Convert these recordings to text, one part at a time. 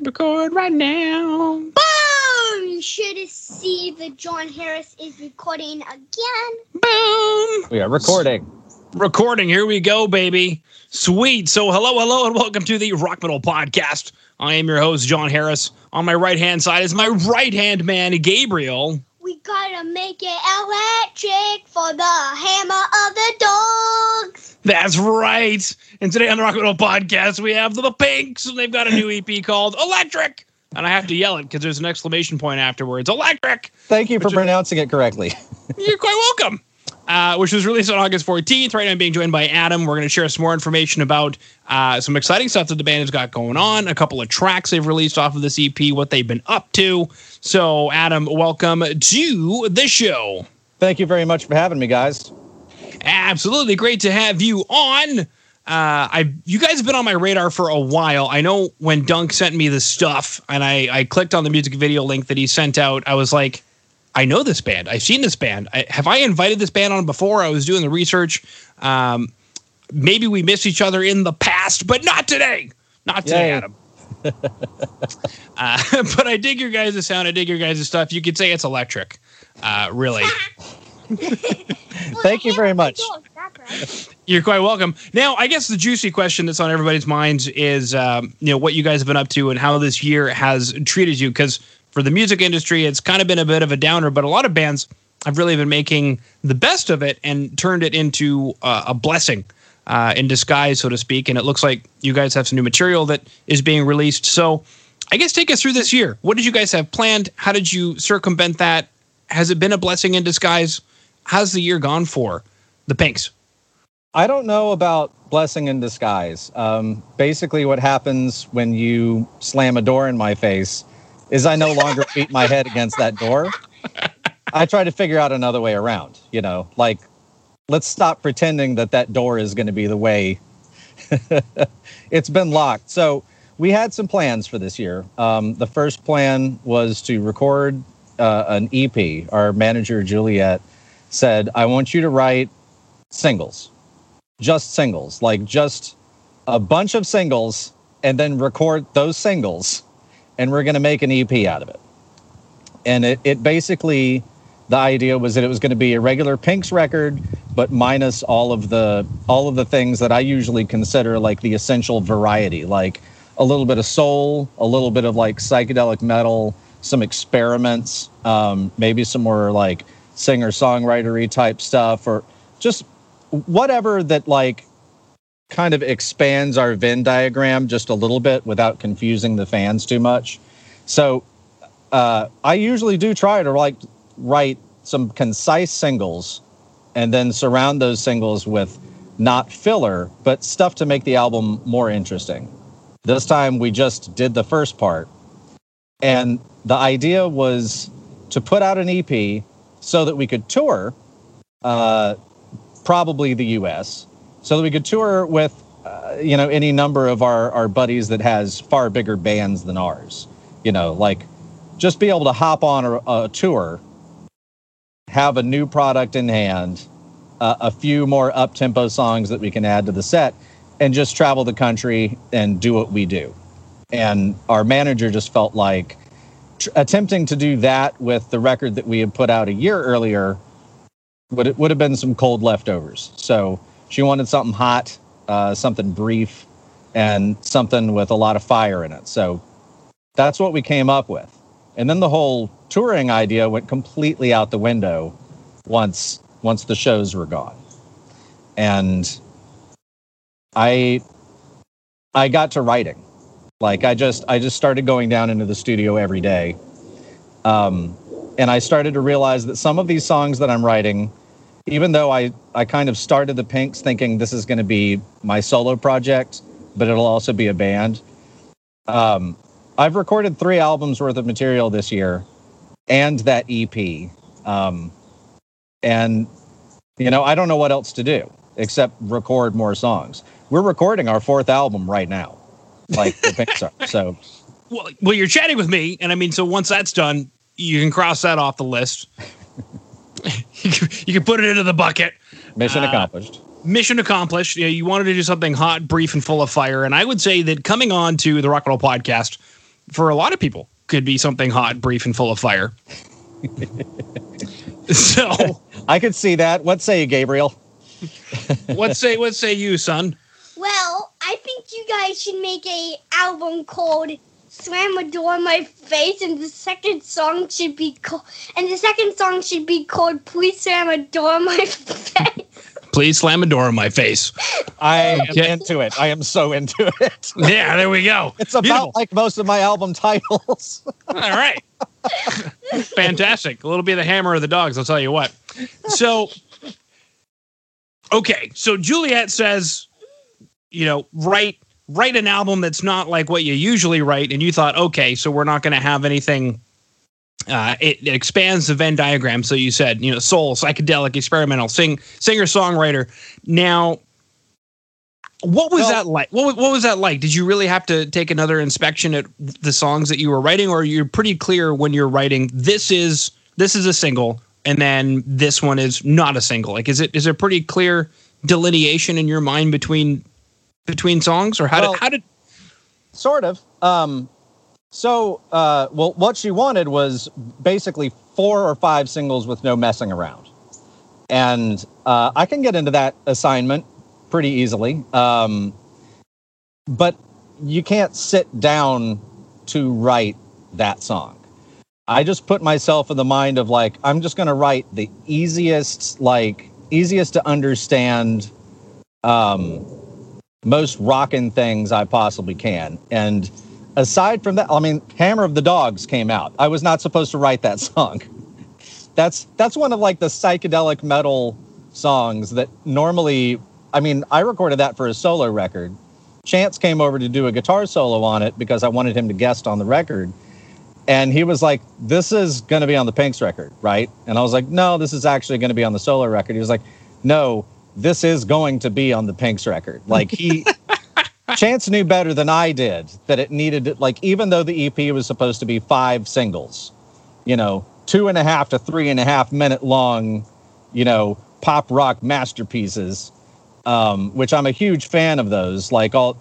hit record right now. Boom! You should see that John Harris is recording again. Boom! We are recording. Recording. Here we go, baby. Sweet. So hello, and welcome to the Rock Metal Podcast. I am your host, John Harris. On my right-hand side is my right-hand man, Gabriel. We gotta make it electric for the Hammer of the Dogs. That's right. And today on the Rock Metal Podcast, we have the Pinx, and they've got a new EP called Electric. And I have to yell it because there's an exclamation point afterwards. Electric! Thank you for pronouncing it correctly. You're quite welcome. Which was released on August 14th. Right now I'm being joined by Adam. We're going to share some more information about some exciting stuff that the band has got going on, a couple of tracks they've released off of this EP, what they've been up to. So, Adam, welcome to the show. Thank you very much for having me, guys. Absolutely. Great to have you on. You guys have been on my radar for a while. I know when Dunk sent me the stuff and I clicked on the music video link that he sent out, I was like, I know this band. I've seen this band. Have I invited this band on before? I was doing the research. Maybe we missed each other in the past, but not today. Not today, yay. Adam. But I dig your guys' sound. I dig your guys' stuff. You could say it's electric, really. Thank you very much. You're quite welcome. Now, I guess the juicy question that's on everybody's minds is, what you guys have been up to and how this year has treated you, because for the music industry, it's kind of been a bit of a downer, but a lot of bands have really been making the best of it and turned it into a blessing in disguise, so to speak. And it looks like you guys have some new material that is being released. So I guess take us through this year. What did you guys have planned? How did you circumvent that? Has it been a blessing in disguise? How's the year gone for the Pinx? I don't know about blessing in disguise. Basically, what happens when you slam a door in my face is I no longer beat my head against that door. I try to figure out another way around, like let's stop pretending that door is going to be the way. It's been locked. So we had some plans for this year. The first plan was to record an EP. Our manager, Juliet, said, I want you to write singles, like just a bunch of singles and then record those singles. And we're going to make an EP out of it. And it basically, the idea was that it was going to be a regular Pinx record, but minus all of the things that I usually consider like the essential variety, like a little bit of soul, a little bit of like psychedelic metal, some experiments, maybe some more like singer-songwritery type stuff, or just whatever that like kind of expands our Venn diagram just a little bit without confusing the fans too much. So I usually do try to like write some concise singles and then surround those singles with not filler, but stuff to make the album more interesting. This time we just did the first part. And the idea was to put out an EP so that we could tour probably the US, so that we could tour with, any number of our buddies that has far bigger bands than ours. Like just be able to hop on a tour, have a new product in hand, a few more up-tempo songs that we can add to the set, and just travel the country and do what we do. And our manager just felt like attempting to do that with the record that we had put out a year earlier would have been some cold leftovers. So she wanted something hot, something brief, and something with a lot of fire in it. So that's what we came up with. And then the whole touring idea went completely out the window once the shows were gone. And I got to writing. Like I just started going down into the studio every day. And I started to realize that some of these songs that I'm writing, even though I kind of started the Pinx thinking this is going to be my solo project, but it'll also be a band. I've recorded 3 albums worth of material this year and that EP. I don't know what else to do except record more songs. We're recording our 4th album right now, like the Pinx are. So, well, you're chatting with me. And I mean, so once that's done, you can cross that off the list. You can put it into the bucket. Mission accomplished. Mission accomplished. You wanted to do something hot, brief, and full of fire. And I would say that coming on to the Rock and Roll Podcast, for a lot of people, could be something hot, brief, and full of fire. So I could see that. What say you, Gabriel? What say you, son? Well, I think you guys should make an album called "Slam a Door in My Face," and the second song should be called "Please Slam a Door in My Face." Please slam a door in my face. I am into it. I am so into it. Yeah, there we go. It's about beautiful, like most of my album titles. All right. Fantastic. A little bit of the Hammer of the Dogs, I'll tell you what. So, okay. So Juliet says, write an album that's not like what you usually write. And you thought, okay, so we're not going to have anything. It expands the Venn diagram. So you said, soul, psychedelic, experimental, singer, songwriter. Now, what was that like? What was that like? Did you really have to take another inspection at the songs that you were writing, or you're pretty clear when you're writing, this is a single, and then this one is not a single? Like, is there pretty clear delineation in your mind between songs, or how did? Sort of. So, what she wanted was basically 4 or 5 singles with no messing around. And I can get into that assignment pretty easily. But you can't sit down to write that song. I just put myself in the mind of, like, I'm just going to write the easiest to understand, most rockin' things I possibly can. And aside from that, Hammer of the Dogs came out. I was not supposed to write that song. That's one of, like, the psychedelic metal songs that normally, I recorded that for a solo record. Chance came over to do a guitar solo on it because I wanted him to guest on the record. And he was like, this is going to be on the Pinx record, right? And I was like, no, this is actually going to be on the solo record. He was like, no, this is going to be on the Pinx record. Like, he... Chance knew better than I did that it needed, like, even though the EP was supposed to be 5 singles, 2.5 to 3.5 minute long, pop rock masterpieces, which I'm a huge fan of those, like all,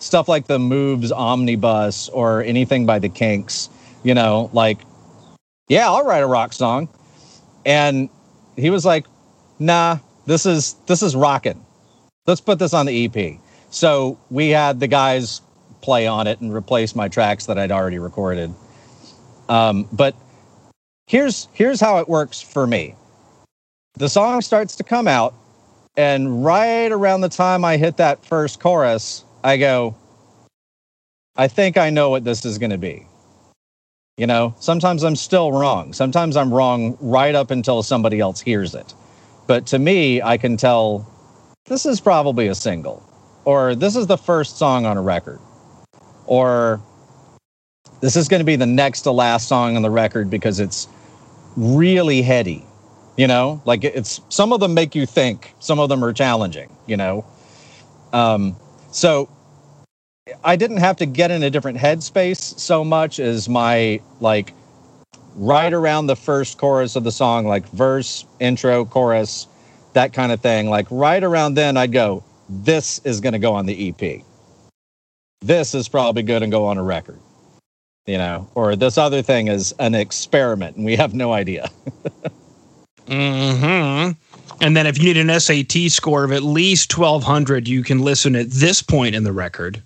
stuff like the Moves Omnibus or anything by the Kinks, yeah, I'll write a rock song. And he was like, nah, this is rockin'. Let's put this on the EP. So we had the guys play on it and replace my tracks that I'd already recorded. But here's how it works for me. The song starts to come out, and right around the time I hit that first chorus, I go, I think I know what this is going to be. Sometimes I'm still wrong. Sometimes I'm wrong right up until somebody else hears it. But to me, I can tell this is probably a single, or this is the first song on a record, or this is going to be the next to last song on the record because it's really heady, like it's, some of them make you think, some of them are challenging, So I didn't have to get in a different headspace so much as my, like, right around the first chorus of the song, like verse, intro, chorus, that kind of thing. Like right around then I'd go, this is going to go on the EP. This is probably going to go on a record, or this other thing is an experiment and we have no idea. Mm-hmm. And then if you need an SAT score of at least 1200, you can listen at this point in the record.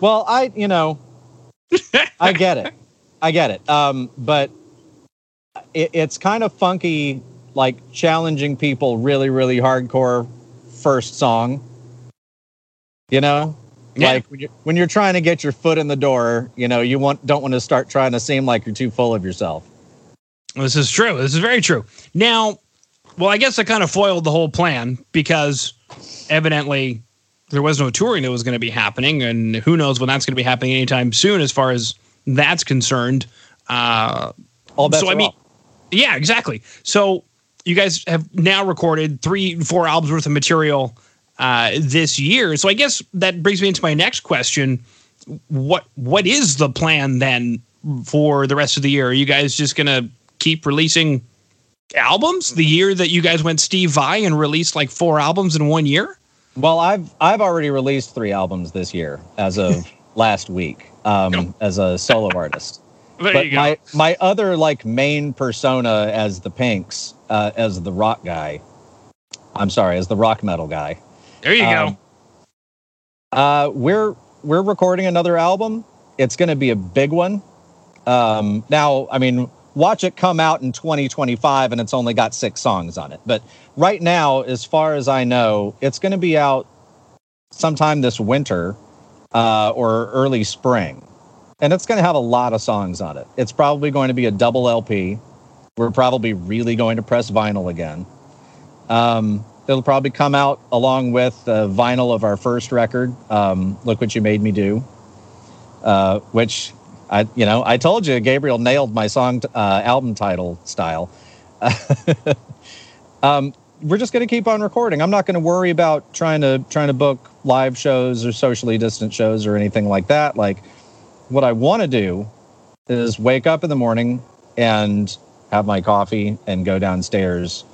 Well, I get it. But it's kind of funky, like challenging people really, really hardcore first song, yeah. Like when you're trying to get your foot in the door, you don't want to start trying to seem like you're too full of yourself. This is true. This is very true. Now, well, I guess I kind of foiled the whole plan because evidently there was no touring that was going to be happening, and who knows when that's going to be happening anytime soon, as far as that's concerned. All bets are off. Yeah, exactly. So you guys have now recorded 3-4 albums worth of material this year. So I guess that brings me into my next question. What is the plan then for the rest of the year? Are you guys just going to keep releasing albums? The year that you guys went Steve Vai and released like 4 albums in 1 year? Well, I've already released 3 albums this year as of last week as a solo artist. But my other like main persona as the Pinx, as the rock guy, I'm sorry, as the rock metal guy. There you go. We're recording another album. It's going to be a big one. Now, I mean, watch it come out in 2025, and it's only got 6 songs on it. But right now, as far as I know, it's going to be out sometime this winter or early spring. And it's going to have a lot of songs on it. It's probably going to be a double LP. We're probably really going to press vinyl again. It'll probably come out along with the vinyl of our first record, Look What You Made Me Do, which, I told you Gabriel nailed my song album title style. We're just going to keep on recording. I'm not going to worry about trying to book live shows or socially distant shows or anything like that. Like, what I want to do is wake up in the morning and have my coffee and go downstairs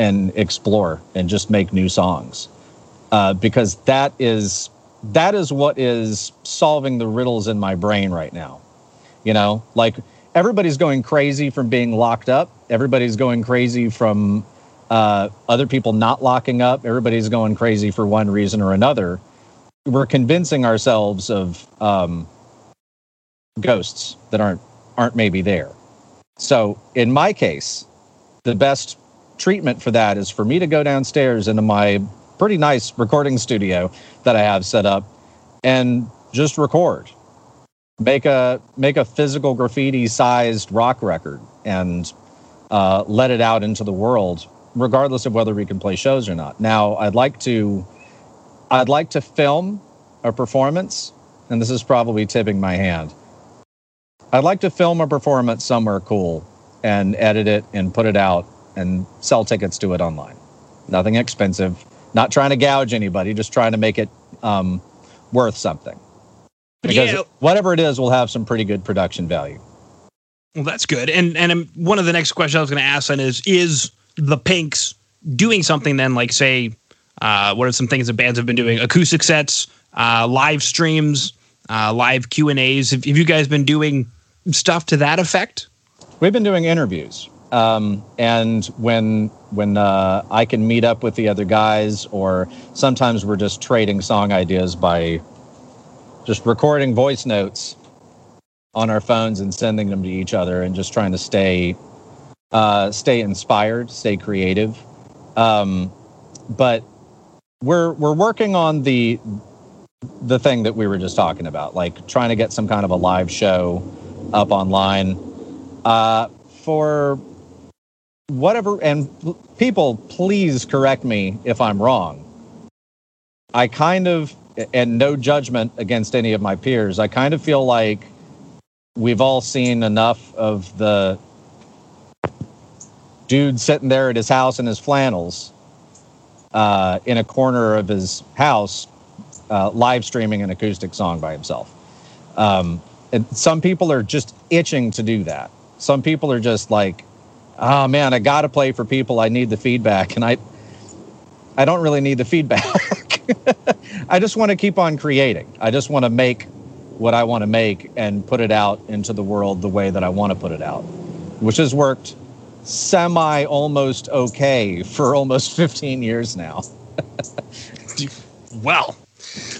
and explore and just make new songs, because that is what is solving the riddles in my brain right now. You know, like everybody's going crazy from being locked up. Everybody's going crazy from other people not locking up. Everybody's going crazy for one reason or another. We're convincing ourselves of ghosts that aren't maybe there. So in my case, the best treatment for that is for me to go downstairs into my pretty nice recording studio that I have set up and just record. Make a physical graffiti sized rock record and let it out into the world, regardless of whether we can play shows or not. Now I'd like to film a performance, and this is probably tipping my hand. I'd like to film a performance somewhere cool and edit it and put it out and sell tickets to it online. Nothing expensive. Not trying to gouge anybody, just trying to make it worth something. Because whatever it is will have some pretty good production value. Well, that's good. And one of the next questions I was going to ask then is the Pinx doing something then, like, say, what are some things that bands have been doing? Acoustic sets, live streams, live Q&As. Have you guys been doing stuff to that effect? We've been doing interviews. And when I can meet up with the other guys, or sometimes we're just trading song ideas by just recording voice notes on our phones and sending them to each other and just trying to stay inspired, stay creative. But we're working on the thing that we were just talking about, like trying to get some kind of a live show up online, for whatever. And people, please correct me if I'm wrong. I kind of, and no judgment against any of my peers, I kind of feel like we've all seen enough of the dude sitting there at his house in his flannels, in a corner of his house, live streaming an acoustic song by himself. And some people are just itching to do that. Some people are just like, oh man, I got to play for people. I need the feedback. And I don't really need the feedback. I just want to keep on creating. I just want to make what I want to make and put it out into the world the way that I want to put it out, which has worked almost okay for almost 15 years now. Well,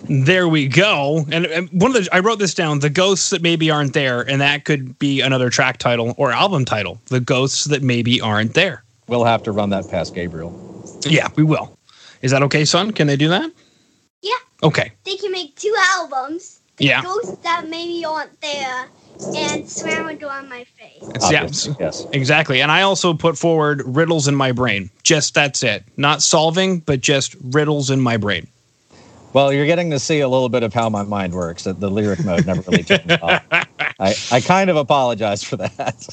there we go. And one of I wrote this down, the ghosts that maybe aren't there, and that could be another track title or album title, the ghosts that maybe aren't there. We'll have to run that past Gabriel. Yeah, we will. Is that okay, son? Can they do that? Yeah. Okay. They can make 2 albums. The ghosts that maybe aren't there and Swear Would Go on My Face. Obviously, yeah, yes. Exactly. And I also put forward riddles in my brain. Just that's it. Not solving, but just riddles in my brain. Well, you're getting to see a little bit of how my mind works. The lyric mode never really changed off. I kind of apologize for that.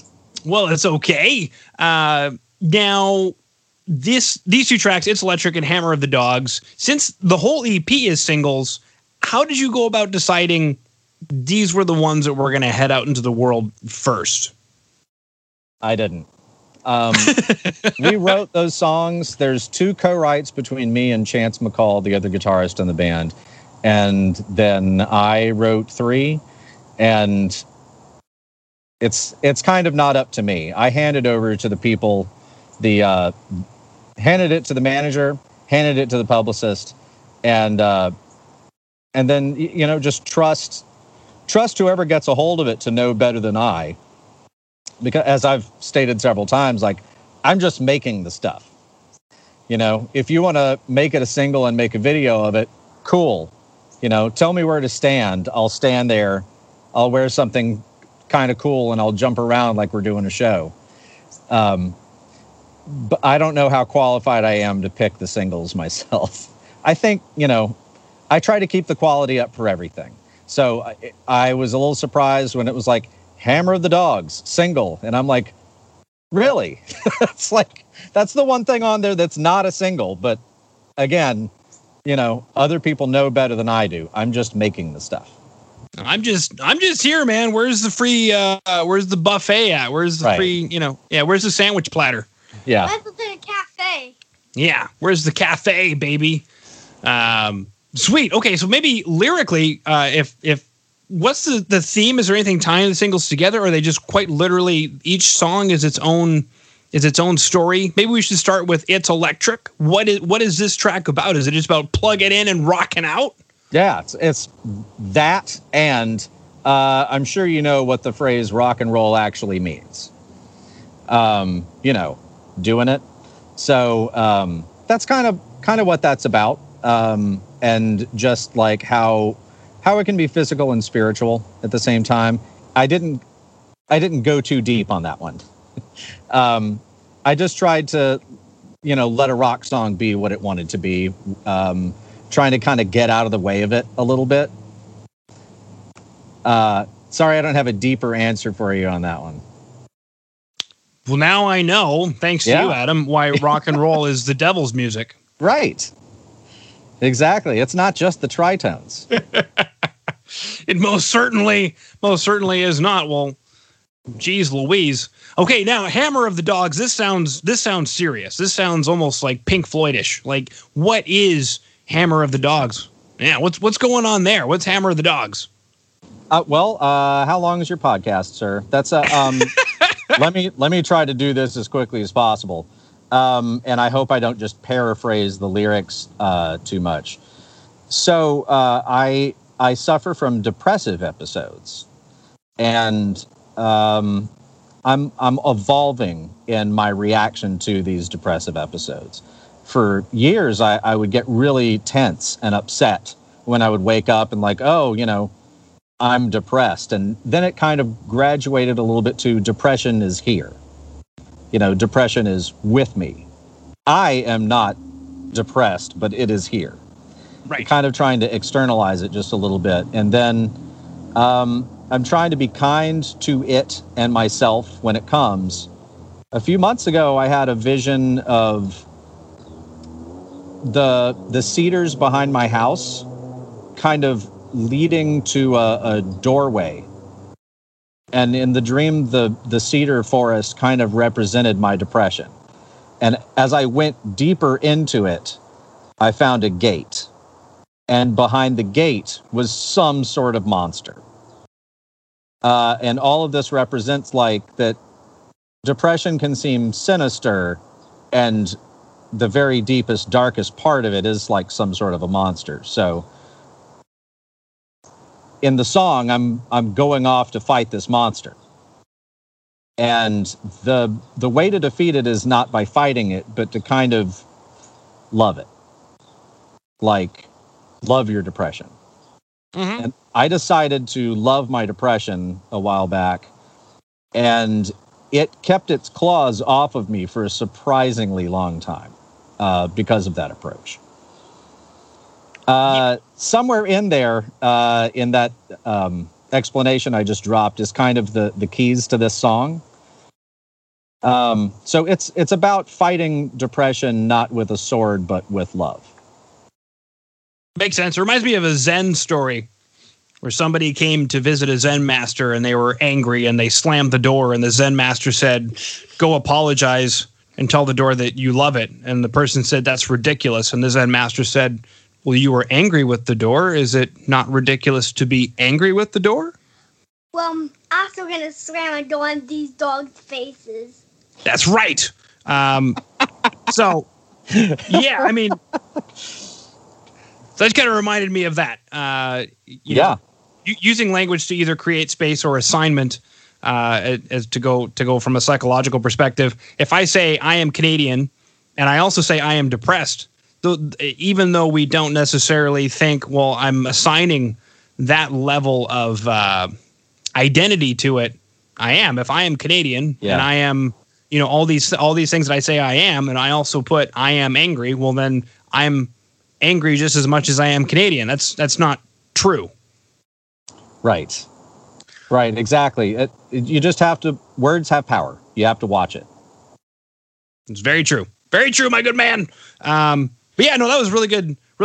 Well, it's okay. Now, these 2 tracks, It's Electric and Hammer of the Dogs, since the whole EP is singles, how did you go about deciding these were the ones that were going to head out into the world first? I didn't. We wrote those songs. There's 2 co-writes between me and Chance McCall, the other guitarist in the band, And then I wrote 3, and it's kind of not up to me. I handed over to the people, handed it to the manager, handed it to the publicist, and then, you know, just trust whoever gets a hold of it to know better than I. Because as I've stated several times, like, I'm just making the stuff. You know, if you want to make it a single and make a video of it, cool. You know, tell me where to stand. I'll stand there. I'll wear something kind of cool and I'll jump around like we're doing a show. But I don't know how qualified I am to pick the singles myself. I think, you know, I try to keep the quality up for everything. So I was a little surprised when it was like Hammer of the Dogs single. And I'm like, really? It's like, that's the one thing on there that's not a single. But again, you know, other people know better than I do. I'm just making the stuff. I'm just here, man. Where's the free, where's the buffet at? Where's the free, you know, yeah. Where's the sandwich platter? Yeah. Let's go to the cafe. Yeah. Where's the cafe, baby? Sweet. Okay. So maybe lyrically, if what's the theme? Is there anything tying the singles together? Or are they just quite literally each song is its own story? Maybe we should start with It's Electric. What is this track about? Is it just about plugging in and rocking out? Yeah, it's that, and I'm sure you know what the phrase rock and roll actually means. You know, doing it. So that's kind of what that's about, and just like how it can be physical and spiritual at the same time. I didn't go too deep on that one. I just tried to, you know, let a rock song be what it wanted to be, trying to kind of get out of the way of it a little bit. Sorry, I don't have a deeper answer for you on that one. Well, now I know, thanks to you, Adam, why rock and roll is the devil's music. Right. Exactly. It's not just the tritones. It most certainly is not. Well, geez Louise. Okay, now Hammer of the Dogs. This sounds serious. This sounds almost like Pink Floyd-ish. Like, what is Hammer of the Dogs? Yeah, what's going on there? What's Hammer of the Dogs? How long is your podcast, sir? That's let me try to do this as quickly as possible. And I hope I don't just paraphrase the lyrics too much. So I suffer from depressive episodes, and I'm evolving in my reaction to these depressive episodes. For years, I would get really tense and upset when I would wake up and like, oh, you know, I'm depressed. And then it kind of graduated a little bit to depression is here. You know, depression is with me. I am not depressed, but it is here. Right. Kind of trying to externalize it just a little bit. And then I'm trying to be kind to it and myself when it comes. A few months ago, I had a vision of the cedars behind my house kind of leading to a doorway. And in the dream, the cedar forest kind of represented my depression. And as I went deeper into it, I found a gate. And behind the gate was some sort of monster. And all of this represents like that depression can seem sinister, and the very deepest, darkest part of it is like some sort of a monster. So in the song, I'm going off to fight this monster. And the way to defeat it is not by fighting it, but to kind of love it. Like, love your depression. Mm-hmm. And I decided to love my depression a while back, and it kept its claws off of me for a surprisingly long time because of that approach. Somewhere in there, in that explanation I just dropped, is kind of the keys to this song. So it's about fighting depression, not with a sword, but with love. Makes sense. It reminds me of a Zen story where somebody came to visit a Zen master and they were angry and they slammed the door, and the Zen master said, "Go apologize and tell the door that you love it." And the person said, "That's ridiculous." And the Zen master said, well, you were angry with the door. Is it not ridiculous to be angry with the door? Well, after we're going to slam a door in these dogs' faces. That's right. So, yeah, I mean, that kind of reminded me of that. You know, using language to either create space or assignment as to go from a psychological perspective. If I say I am Canadian and I also say I am depressed, even though we don't necessarily think, well, I'm assigning that level of identity to it. I am. If I am Canadian and I am, you know, all these things that I say I am, and I also put I am angry, well, then I'm angry just as much as I am Canadian. That's not true. Right. Right. Exactly. You just have to, words have power. You have to watch it. It's very true. Very true. My good man. But yeah, no, that was really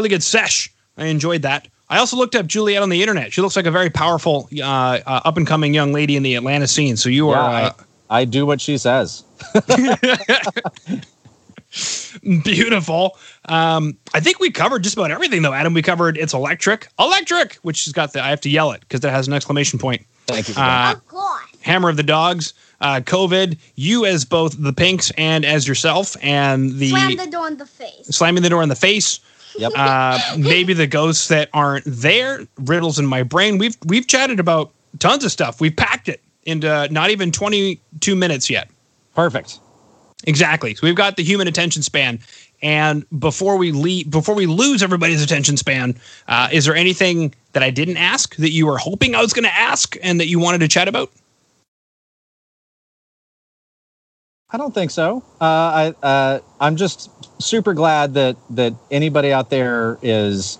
good sesh. I enjoyed that. I also looked up Juliet on the internet. She looks like a very powerful, up and coming young lady in the Atlanta scene. So you are. I do what she says. Beautiful. I think we covered just about everything, though, Adam. We covered It's Electric, which has got the, I have to yell it because that has an exclamation point. Thank you. Of course. Hammer of the Dogs, COVID, you as both the Pinx and as yourself, and the slam the door in the face. Slamming the door in the face. Yep. Maybe the ghosts that aren't there. Riddles in my brain. We've chatted about tons of stuff. We've packed it into not even 22 minutes yet. Perfect. Exactly. So we've got the human attention span. And before we lose everybody's attention span, is there anything that I didn't ask that you were hoping I was going to ask and that you wanted to chat about? I don't think so. I'm just super glad that anybody out there is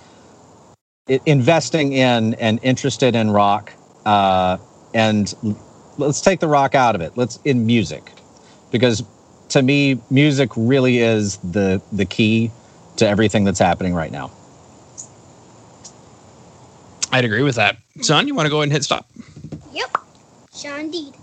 investing in and interested in rock. And let's take the rock out of it. Let's in music, because to me, music really is the key to everything that's happening right now. I'd agree with that. Son, you want to go ahead and hit stop? Yep. Sure, indeed.